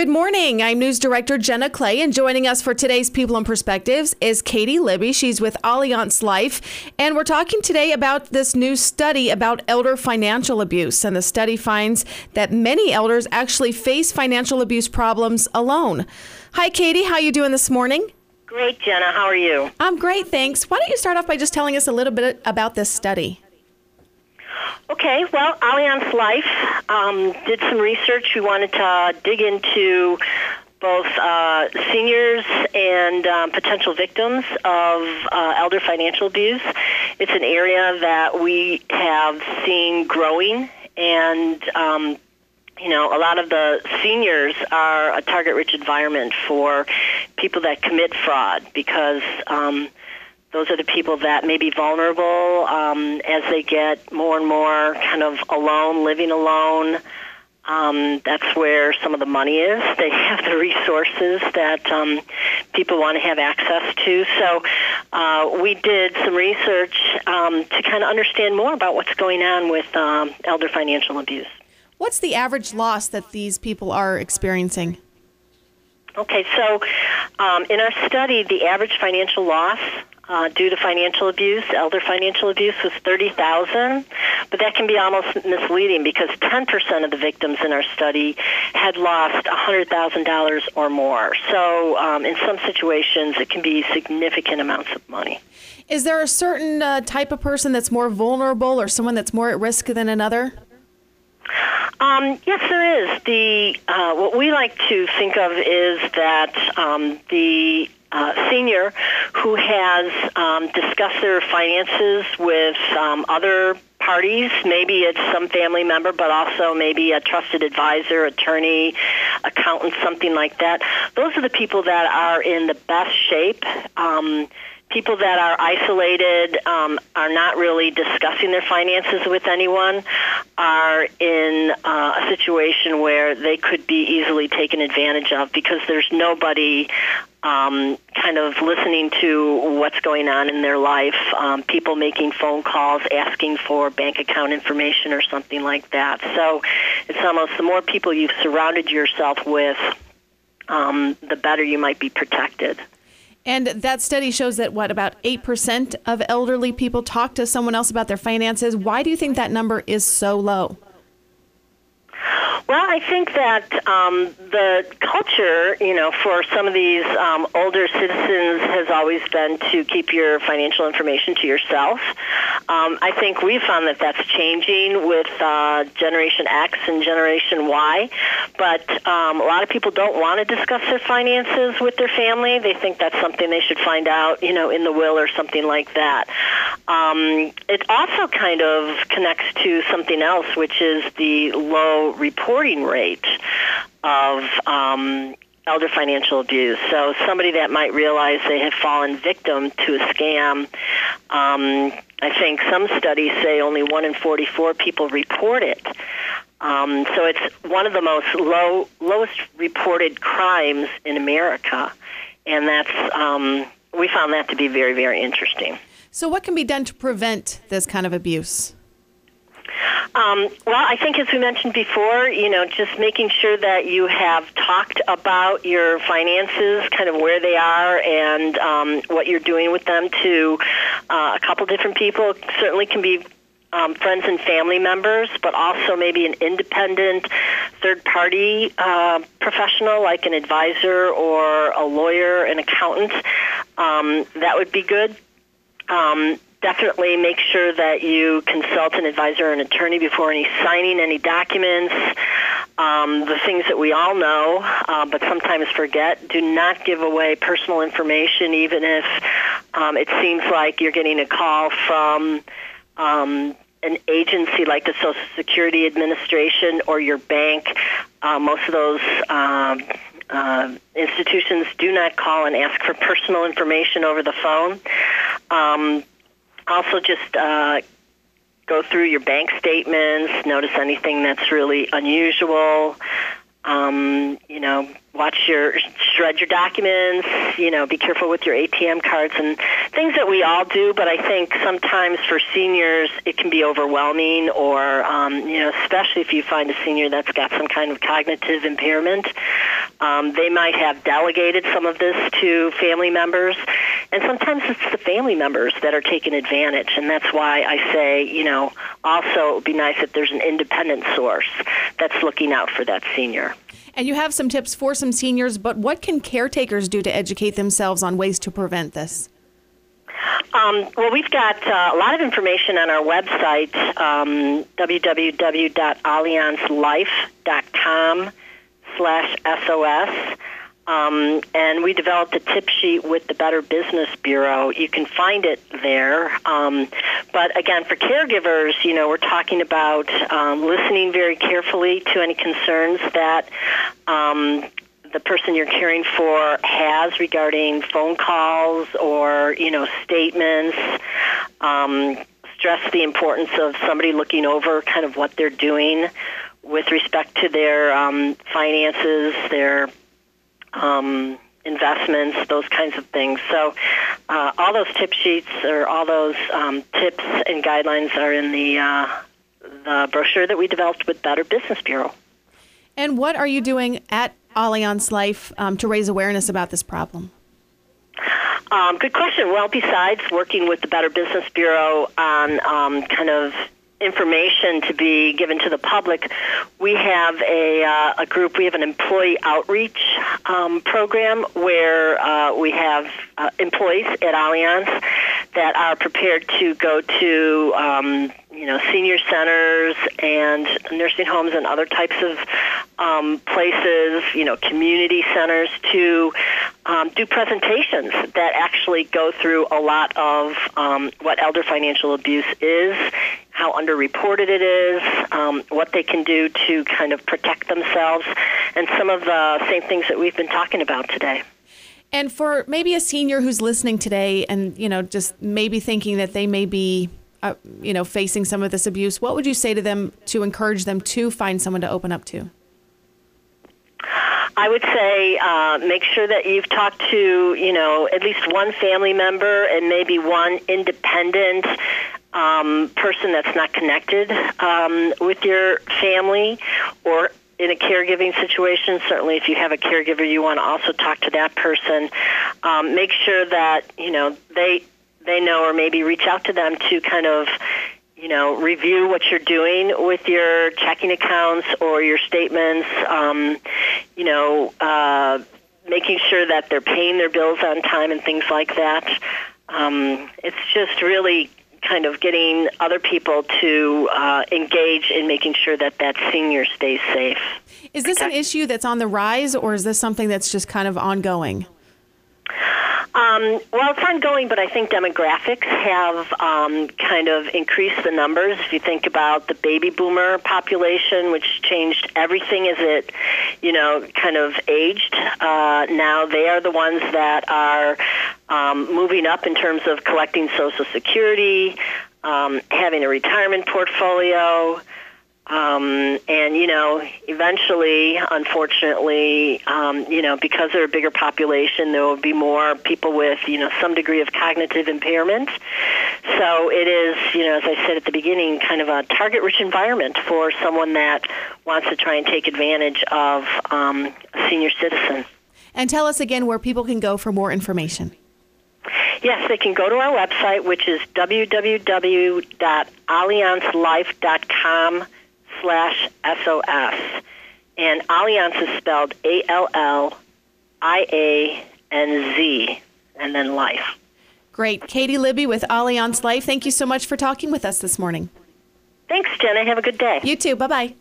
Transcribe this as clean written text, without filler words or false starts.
Good morning. I'm News Director Jenna Clay, and joining us for today's People and Perspectives is Katie Libby. She's with Allianz Life, and we're talking today about this new study about elder financial abuse. And the study finds that many elders actually face financial abuse problems alone. Hi, Katie. How are you doing this morning? Great, Jenna. How are you? I'm great, thanks. Why don't you start off by just telling us a little bit about this study? Okay, well, Allianz Life did some research. We wanted to dig into both seniors and potential victims of elder financial abuse. It's an area that we have seen growing, and you know, a lot of the seniors are a target-rich environment for people that commit fraud because those are the people that may be vulnerable as they get more and more kind of alone, living alone. That's where some of the money is. They have the resources that people want to have access to. So we did some research to kind of understand more about what's going on with elder financial abuse. What's the average loss that these people are experiencing? Okay, so in our study, the average financial loss due to financial abuse, elder financial abuse, was $30,000, but that can be almost misleading because 10% of the victims in our study had lost $100,000 or more. So in some situations, it can be significant amounts of money. Is there a certain type of person that's more vulnerable or someone that's more at risk than another? Yes, there is. What we like to think of is that the senior who has discussed their finances with other parties, maybe it's some family member, but also maybe a trusted advisor, attorney, accountant, something like that. Those are the people that are in the best shape. People that are isolated, are not really discussing their finances with anyone, are in a situation where they could be easily taken advantage of because there's nobody kind of listening to what's going on in their life, people making phone calls, asking for bank account information or something like that. So it's almost the more people you've surrounded yourself with, the better you might be protected. And that study shows that, about 8% of elderly people talk to someone else about their finances. Why do you think that number is so low? Well, I think that the culture, you know, for some of these older citizens has always been to keep your financial information to yourself. I think we've found that that's changing with Generation X and Generation Y, but a lot of people don't want to discuss their finances with their family. They think that's something they should find out, you know, in the will or something like that. It also kind of connects to something else, which is the low reporting rate of elder financial abuse. So somebody that might realize they have fallen victim to a scam, I think some studies say only 1 in 44 people report it. So it's one of the lowest reported crimes in America. And that's we found that to be very, very interesting. So what can be done to prevent this kind of abuse? Well, I think as we mentioned before, you know, just making sure that you have talked about your finances, kind of where they are and what you're doing with them to a couple different people. It certainly can be friends and family members, but also maybe an independent third-party professional like an advisor or a lawyer, an accountant. That would be good. Definitely make sure that you consult an advisor or an attorney before signing any documents. The things that we all know, but sometimes forget, do not give away personal information, even if it seems like you're getting a call from an agency like the Social Security Administration or your bank. Most of those institutions do not call and ask for personal information over the phone. Also just go through your bank statements, notice anything that's really unusual, you know, shred your documents, you know, be careful with your ATM cards and things that we all do, but I think sometimes for seniors it can be overwhelming or, you know, especially if you find a senior that's got some kind of cognitive impairment. They might have delegated some of this to family members, and sometimes it's the family members that are taking advantage, and that's why I say, you know, also it would be nice if there's an independent source that's looking out for that senior. And you have some tips for some seniors, but what can caretakers do to educate themselves on ways to prevent this? Well, we've got a lot of information on our website, www.allianzlife.com/SOS, and we developed a tip sheet with the Better Business Bureau. You can find it there. But again, for caregivers, you know, we're talking about listening very carefully to any concerns that the person you're caring for has regarding phone calls or, you know, statements. Stress the importance of somebody looking over kind of what they're doing with respect to their finances, their investments, those kinds of things. So all those tip sheets or all those tips and guidelines are in the brochure that we developed with Better Business Bureau. And what are you doing at Allianz Life to raise awareness about this problem? Good question. Well, besides working with the Better Business Bureau on kind of information to be given to the public, we have a group, we have an employee outreach program where we have employees at Allianz that are prepared to go to you know, senior centers and nursing homes and other types of places, you know, community centers to do presentations that actually go through a lot of what elder financial abuse is, how underreported it is, what they can do to kind of protect themselves, and some of the same things that we've been talking about today. And for maybe a senior who's listening today and, you know, just maybe thinking that they may be, you know, facing some of this abuse, what would you say to them to encourage them to find someone to open up to? I would say make sure that you've talked to, you know, at least one family member and maybe one independent person that's not connected with your family or in a caregiving situation. Certainly if you have a caregiver, you want to also talk to that person. Make sure that, you know, they know, or maybe reach out to them to kind of, you know, review what you're doing with your checking accounts or your statements, you know, making sure that they're paying their bills on time and things like that. It's just really kind of getting other people to engage in making sure that that senior stays safe. Is this an issue that's on the rise, or is this something that's just kind of ongoing? Well, it's ongoing, but I think demographics have kind of increased the numbers. If you think about the baby boomer population, which changed everything as it, you know, kind of aged, now they are the ones that are moving up in terms of collecting Social Security, having a retirement portfolio, and, you know, eventually, unfortunately, you know, because they're a bigger population, there will be more people with, you know, some degree of cognitive impairment. So it is, you know, as I said at the beginning, kind of a target-rich environment for someone that wants to try and take advantage of a senior citizen. And tell us again where people can go for more information. Yes, they can go to our website, which is www.allianzlife.com/SOS, and Allianz is spelled ALLIANZ, and then life. Great. Katie Libby with Allianz Life, thank you so much for talking with us this morning. Thanks, Jenna. Have a good day. You too. Bye-bye.